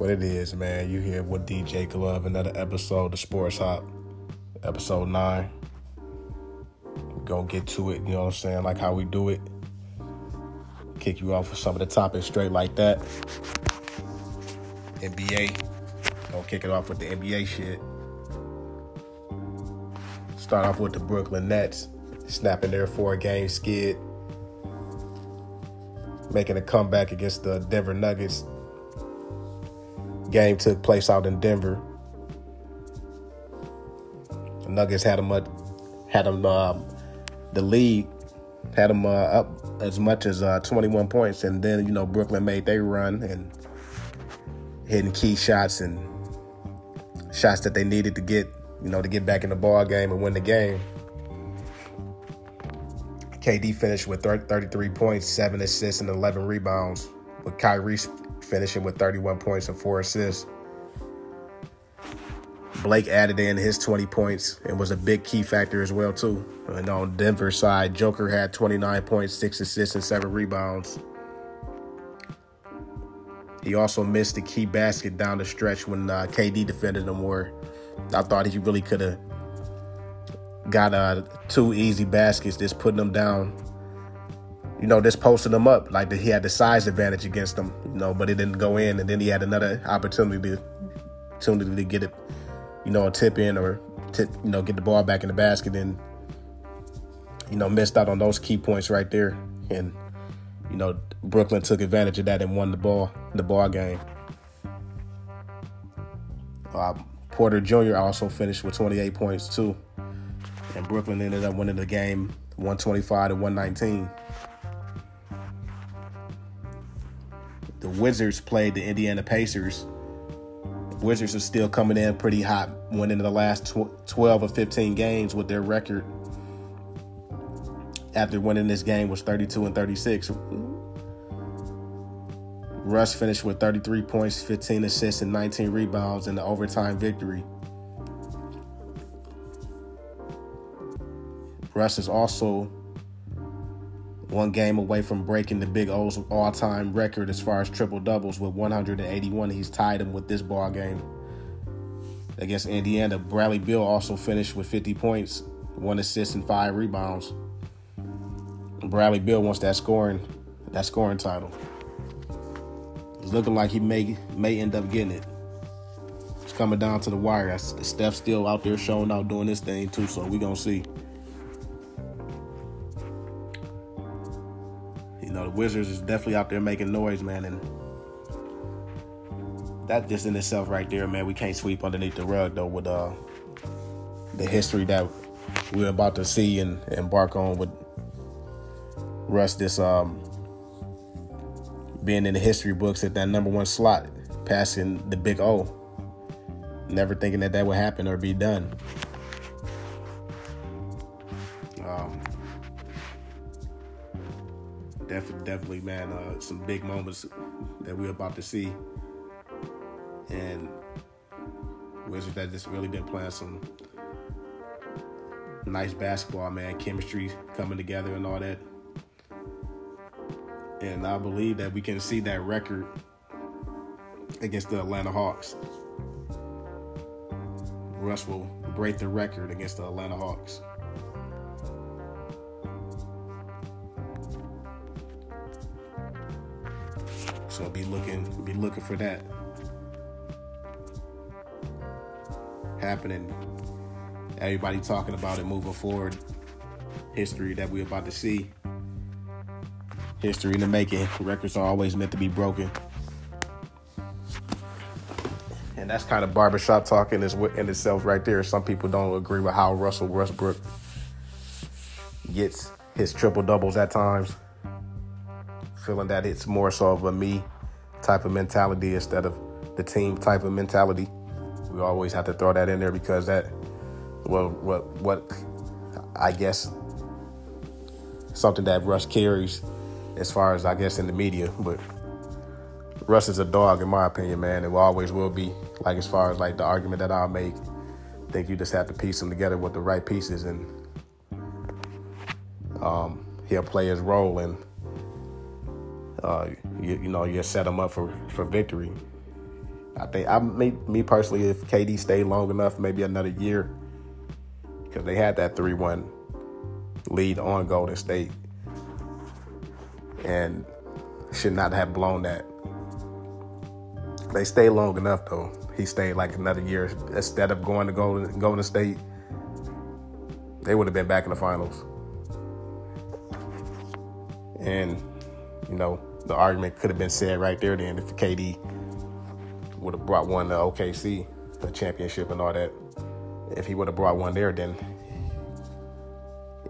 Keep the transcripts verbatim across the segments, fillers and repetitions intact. What it is, man, you here with D J Glove, another episode of Sports Hop, episode nine. We're going to get to it, you know what I'm saying, like how we do it. Kick you off with some of the topics straight like that. N B A. Going to kick it off with the N B A shit. Start off with the Brooklyn Nets, snapping their four-game skid, making a comeback against the Denver Nuggets. Game took place out in Denver. The Nuggets had them, had them um, the lead, had them uh, up as much as uh, twenty-one points, and then you know Brooklyn made their run and hitting key shots and shots that they needed to get. You know, to get back in the ball game and win the game. K D finished with thirty-three points, seven assists, and eleven rebounds, with Kyrie finishing with thirty-one points and four assists. Blake added in his twenty points and was a big key factor as well, too. And on Denver's side, Joker had twenty-nine points, six assists, and seven rebounds. He also missed a key basket down the stretch when uh, K D defended him more. I thought he really could have got uh, two easy baskets, just putting them down, you know, just posting them up. Like the, he had the size advantage against them, you know, but it didn't go in. And then he had another opportunity to, opportunity to get it, you know, a tip in or, tip, you know, get the ball back in the basket and, you know, missed out on those key points right there. And, you know, Brooklyn took advantage of that and won the ball, the ball game. Uh, Porter Junior also finished with twenty-eight points, too. And Brooklyn ended up winning the game one twenty-five to one nineteen. The Wizards played the Indiana Pacers. The Wizards are still coming in pretty hot, winning the last twelve or fifteen games with their record. After winning this game was thirty-two and thirty-six. Russ finished with thirty-three points, fifteen assists, and nineteen rebounds in the overtime victory. Russ is also one game away from breaking the Big O's all-time record as far as triple-doubles with one hundred eighty-one. He's tied him with this ball game against Indiana. Bradley Beal also finished with fifty points, one assist, and five rebounds. Bradley Beal wants that scoring, that scoring title. It's looking like he may may end up getting it. It's coming down to the wire. Steph's still out there showing out, doing this thing too, so we're going to see. You know, the Wizards is definitely out there making noise, man, and that just in itself right there, man, we can't sweep underneath the rug, though, with uh, the history that we're about to see and embark on with Russ this um. being in the history books at that number one slot, passing the Big O. Never thinking that that would happen or be done. Um, def- definitely, man, uh, some big moments that we're about to see. And Wizards that just really been playing some nice basketball, man. Chemistry coming together and all that. And I believe that we can see that record against the Atlanta Hawks. Russ will break the record against the Atlanta Hawks. So be looking, be looking for that happening. Everybody talking about it moving forward. History that we're about to see. History in the making. Records are always meant to be broken. And that's kind of barbershop talk in itself right there. Some people don't agree with how Russell Westbrook gets his triple-doubles at times. Feeling that it's more so of a me type of mentality instead of the team type of mentality. We always have to throw that in there because that, well, what, what I guess, something that Russ carries as far as, I guess, in the media. But Russ is a dog, in my opinion, man. It always will be. Like, as far as, like, the argument that I'll make, I think you just have to piece them together with the right pieces, and um, he'll play his role, and, uh, you, you know, you'll set him up for, for victory. I think I me, me personally, if K D stayed long enough, maybe another year, because they had that three one lead on Golden State and should not have blown that. They stayed long enough, though. He stayed like another year. Instead of going to Golden, Golden State, they would have been back in the finals. And, you know, the argument could have been said right there then if K D would have brought one to O K C, the championship and all that. If he would have brought one there, then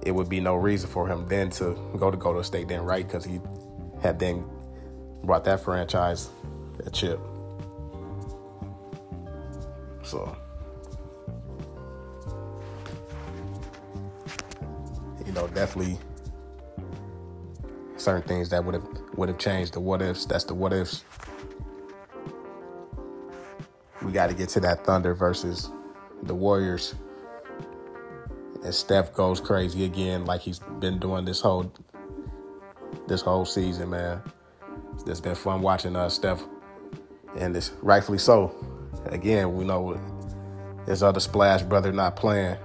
it would be no reason for him then to go to Golden State then, right? Because he had then brought that franchise a chip. So, you know, definitely certain things that would have would have changed. The what ifs. That's the what ifs. We got to get to that Thunder versus the Warriors. And Steph goes crazy again, like he's been doing this whole this whole season, man. It's been fun watching uh, Steph, and it's rightfully so. Again, we know his other Splash brother not playing.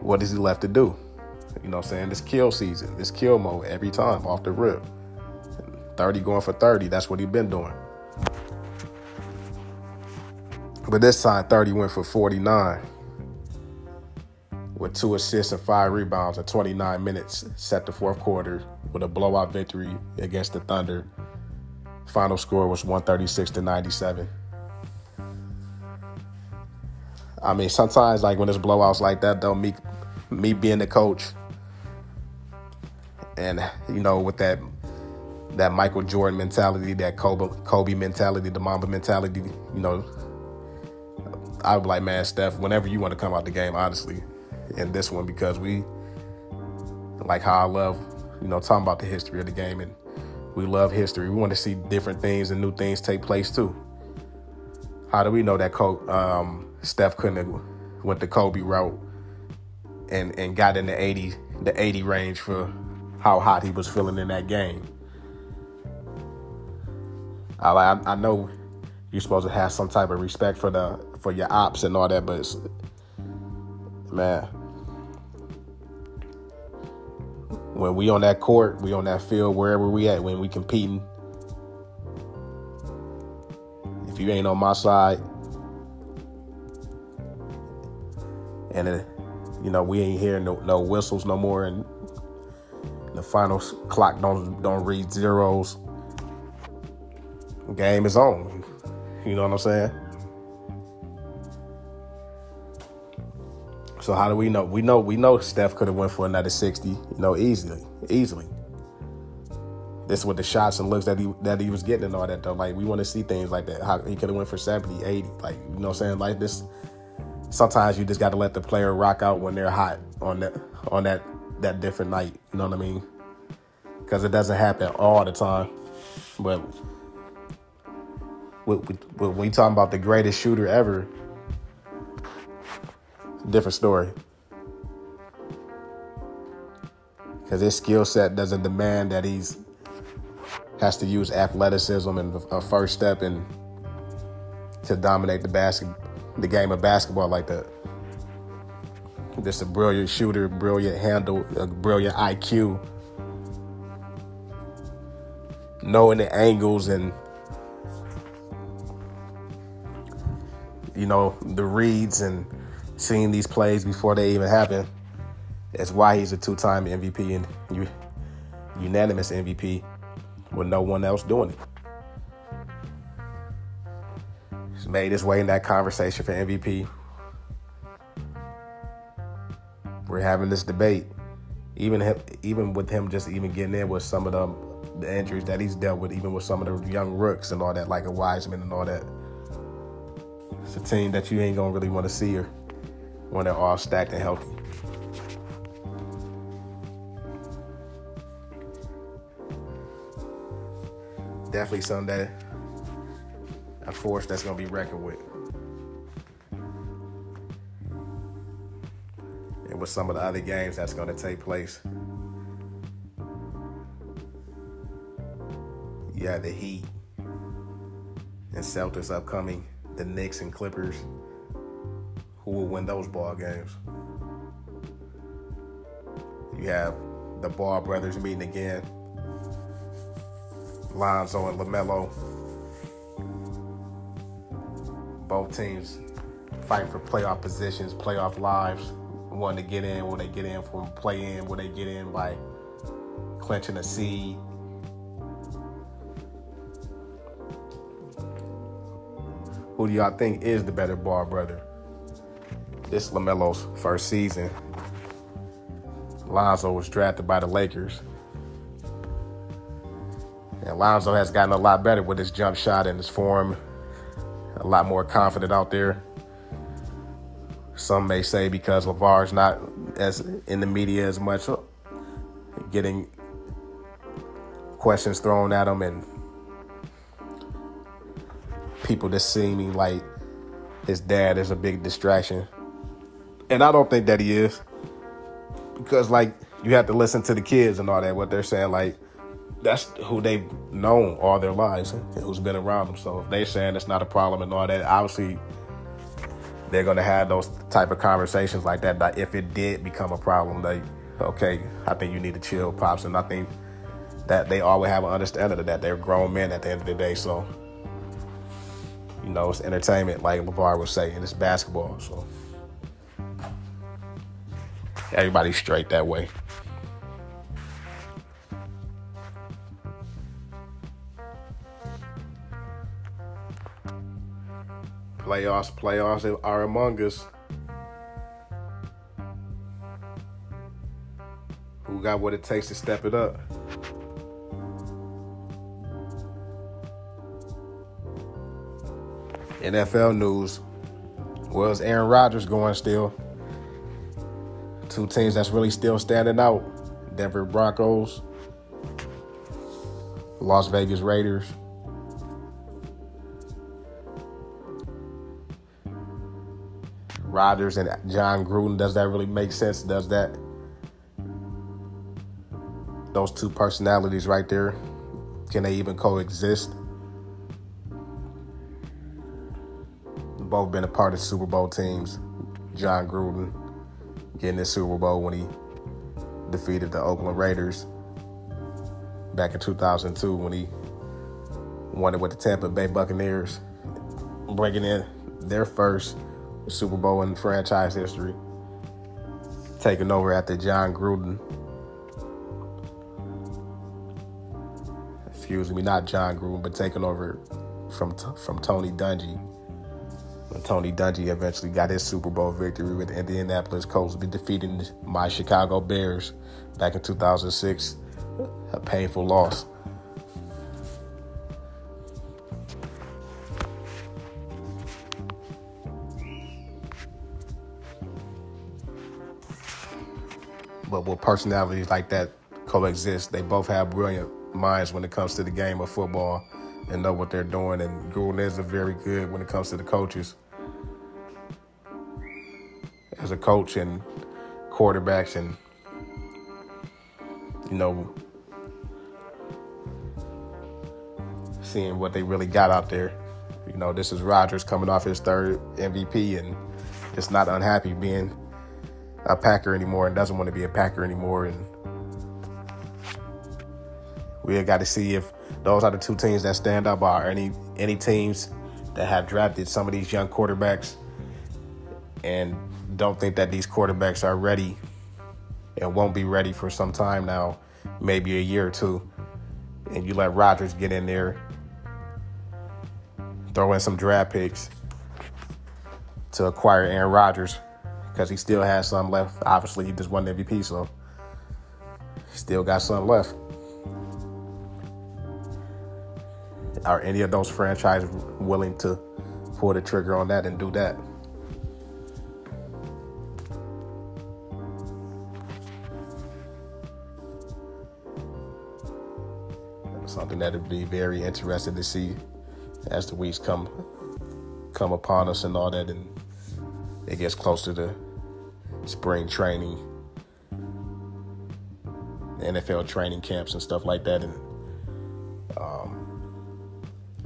What is he left to do? You know what I'm saying? This kill season, this kill mode every time off the rip. thirty going for thirty. That's what he's been doing. But this time, thirty went for forty-nine with two assists and five rebounds in twenty-nine minutes, set the fourth quarter with a blowout victory against the Thunder. Final score was one thirty-six to ninety-seven. I mean, sometimes, like, when it's blowouts like that, though, me, me being the coach and, you know, with that that Michael Jordan mentality, that Kobe, Kobe mentality, the Mamba mentality, you know, I would be like, man, Steph, whenever you want to come out the game, honestly, in this one, because we, like how I love, you know, talking about the history of the game, and we love history. We want to see different things and new things take place, too. How do we know that Kobe, um, Steph couldn't have went the Kobe route and, and got in the eighty, the eighty range for how hot he was feeling in that game? I, I know you're supposed to have some type of respect for the for your ops and all that, but it's, man, when we on that court, we on that field, wherever we at, when we competing, if you ain't on my side, and it, you know, we ain't hearing no, no whistles no more, and the final clock don't don't read zeros. Game is on. You know what I'm saying? So how do we know? We know we know Steph could have went for another sixty, you know, easily. Easily. This is with the shots and looks that he that he was getting and all that, though. Like, we want to see things like that. How he could have went for seventy, eighty. Like, you know what I'm saying? Like, this, sometimes you just gotta let the player rock out when they're hot on that on that that different night. You know what I mean? Because it doesn't happen all the time. But when we talking about the greatest shooter ever, different story. Because his skill set doesn't demand that he's has to use athleticism and a first step and to dominate the basket, the game of basketball like that. Just a brilliant shooter, brilliant handle, a brilliant I Q, knowing the angles and, you know, the reads and seeing these plays before they even happen. That's why he's a two-time M V P and unanimous M V P with no one else doing it. He's made his way in that conversation for M V P. We're having this debate. Even him, even with him just even getting in with some of the, the injuries that he's dealt with, even with some of the young rooks and all that, like a Wiseman and all that. It's a team that you ain't going to really want to see her when they're all stacked and healthy. Definitely something that a force that's going to be reckoned with. And with some of the other games that's going to take place. You got the Heat and Celtics upcoming, the Knicks and Clippers. Who will win those ball games? You have the Ball brothers meeting again. Lonzo and LaMelo. Both teams fighting for playoff positions, playoff lives, wanting to get in. Will they get in from play-in? Will they get in by clinching a seed? Who do y'all think is the better Ball brother? This is LaMelo's first season. Lonzo was drafted by the Lakers. And Lonzo has gotten a lot better with his jump shot and his form. A lot more confident out there. Some may say because LeVar's not as in the media as much, getting questions thrown at him and people just seeming like his dad is a big distraction. And I don't think that he is. Because, like, you have to listen to the kids and all that, what they're saying. Like, that's who they've known all their lives, who's been around them. So if they're saying it's not a problem and all that, obviously they're going to have those type of conversations like that. Like, if it did become a problem, like, okay, I think you need to chill, Pops. And I think that they always have an understanding of that. They're grown men at the end of the day. So, you know, it's entertainment, like LeVar would say, and it's basketball. So everybody's straight that way. Playoffs, playoffs are among us. Who got what it takes to step it up? N F L news. Well, is Aaron Rodgers going still? Two teams that's really still standing out. Denver Broncos. Las Vegas Raiders. Rodgers and Jon Gruden. Does that really make sense? Does that? Those two personalities right there. Can they even coexist? Both been a part of Super Bowl teams. Jon Gruden getting his Super Bowl when he defeated the Oakland Raiders back in two thousand two when he won it with the Tampa Bay Buccaneers, bringing in their first Super Bowl in franchise history, taking over after Jon Gruden. Excuse me, not Jon Gruden, but taking over from from Tony Dungy. Tony Dungy eventually got his Super Bowl victory with the Indianapolis Colts, defeating my Chicago Bears back in two thousand six. A painful loss. But will personalities like that coexist? They both have brilliant minds when it comes to the game of football and know what they're doing. And Gruden is very good when it comes to the coaches. As a coach and quarterbacks and, you know, seeing what they really got out there. You know, this is Rodgers coming off his third M V P and just not unhappy being a Packer anymore and doesn't want to be a Packer anymore. And we got to see if those are the two teams that stand up. Are any any teams that have drafted some of these young quarterbacks and don't think that these quarterbacks are ready and won't be ready for some time now, maybe a year or two, and you let Rodgers get in there, throw in some draft picks to acquire Aaron Rodgers because he still has some left. Obviously, he just won the M V P, so he still got some left. Are any of those franchises willing to pull the trigger on that and do that? Something that would be very interesting to see as the weeks come come upon us and all that, and it gets closer to spring training, N F L training camps and stuff like that, and um,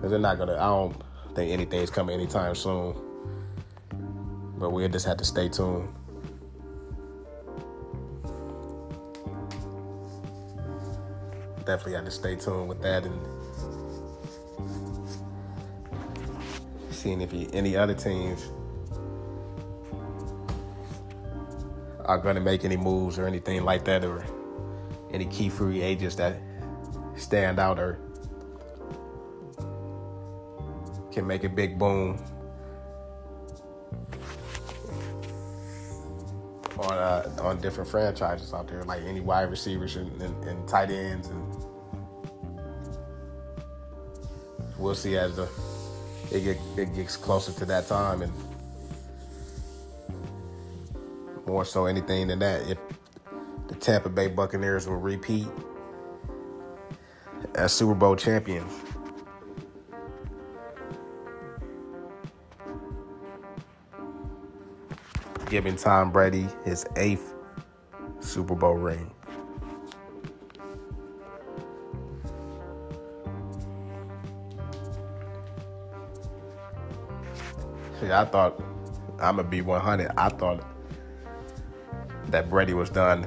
'Cause they're not gonna. I don't think anything's coming anytime soon. But we'll just have to stay tuned. Definitely have to stay tuned with that and seeing if he, any other teams are gonna make any moves or anything like that, or any key free agents that stand out or can make a big boom on uh, on different franchises out there, like any wide receivers and, and, and tight ends, and we'll see as the it, get, it gets closer to that time, and more so anything than that. If the Tampa Bay Buccaneers will repeat as Super Bowl champions. Giving Tom Brady his eighth Super Bowl ring. See, I thought, I'm going to be one hundred. I thought that Brady was done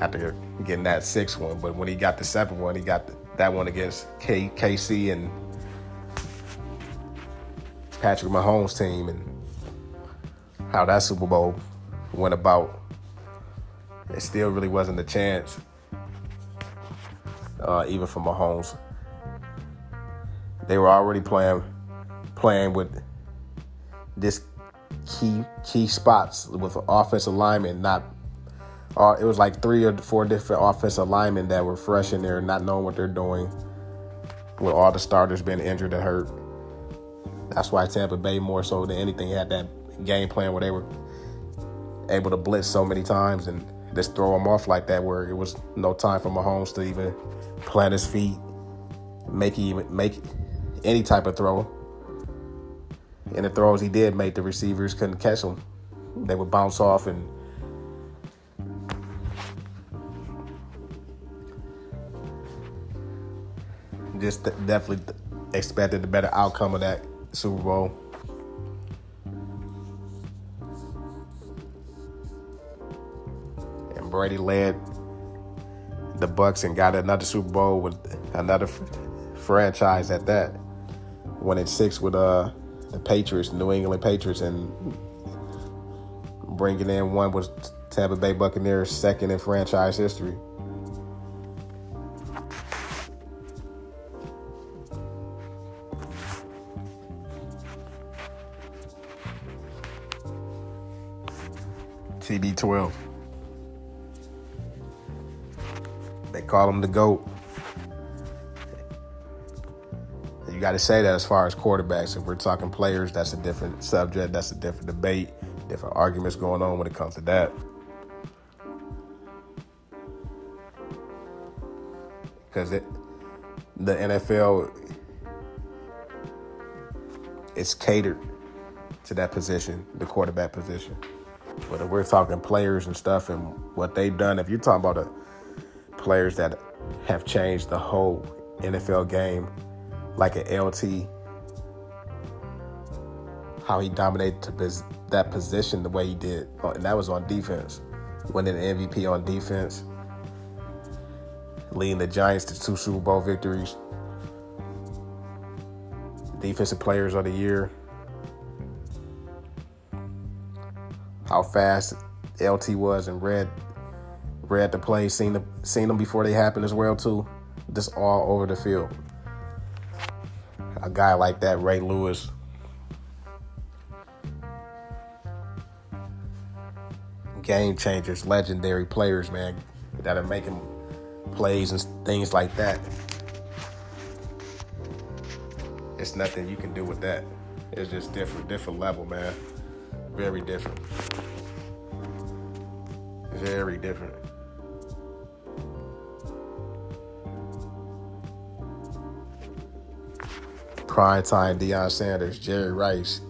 after getting that sixth one. But when he got the seventh one, he got the, that one against K, KC and Patrick Mahomes' team, and how that Super Bowl went about. It still really wasn't a chance, uh, even for Mahomes. They were already playing, playing with this key key spots with offensive linemen. Not, uh, it was like three or four different offensive linemen that were fresh in there, not knowing what they're doing, with all the starters being injured and hurt. That's why Tampa Bay, more so than anything, had that game plan where they were able to blitz so many times and just throw them off like that, where it was no time for Mahomes to even plant his feet, make even make any type of throw. And the throws he did make, the receivers couldn't catch them. They would bounce off, and just definitely expected a better outcome of that Super Bowl. Brady led the Bucks and got another Super Bowl with another f- franchise at that. Won in six with uh, the Patriots, New England Patriots, and bringing in one was Tampa Bay Buccaneers, second in franchise history. T B twelve. They call him the GOAT. You got to say that as far as quarterbacks. If we're talking players, that's a different subject. That's a different debate, different arguments going on when it comes to that. Because it, the N F L is catered to that position, the quarterback position. But if we're talking players and stuff and what they've done, if you're talking about a players that have changed the whole N F L game, like an L T, how he dominated that position the way he did, and that was on defense, winning the M V P on defense, leading the Giants to two Super Bowl victories, defensive players of the year, how fast L T was and read read the play, seen them, seen them before they happened as well, too. Just all over the field. A guy like that, Ray Lewis, game changers, legendary players, man, that are making plays and things like that. It's nothing you can do with that. It's just different, different level, man. Very different. Very different. Primetime Deion Sanders, Jerry Rice.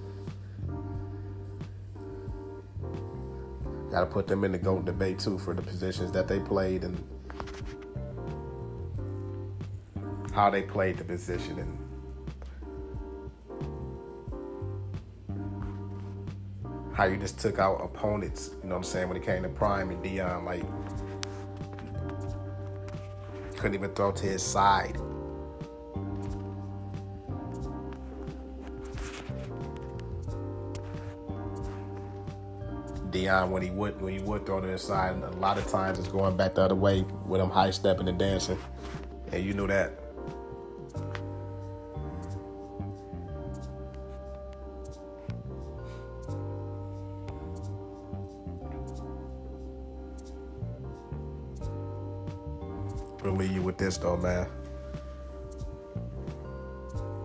Got to put them in the GOAT debate, too, for the positions that they played and how they played the position and how you just took out opponents, you know what I'm saying, when it came to Prime and Deion, like, couldn't even throw to his side. Deion, when he would when he would throw to his side, and a lot of times it's going back the other way with him high stepping and dancing, and you knew that. Leave you with this though, man.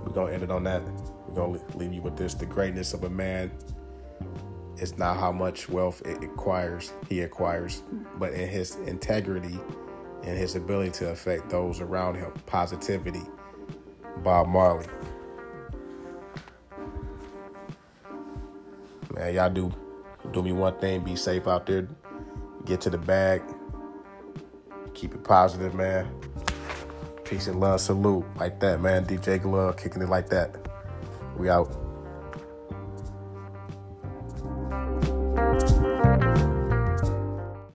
We're gonna end it on that. We're gonna leave you with this. The greatness of a man is not how much wealth it acquires, he acquires, but in his integrity and his ability to affect those around him. Positivity. Bob Marley. Man, y'all do do me one thing, be safe out there. Get to the bag. Keep it positive, man. Peace and love. Salute. Like that, man. D J Glove kicking it like that. We out.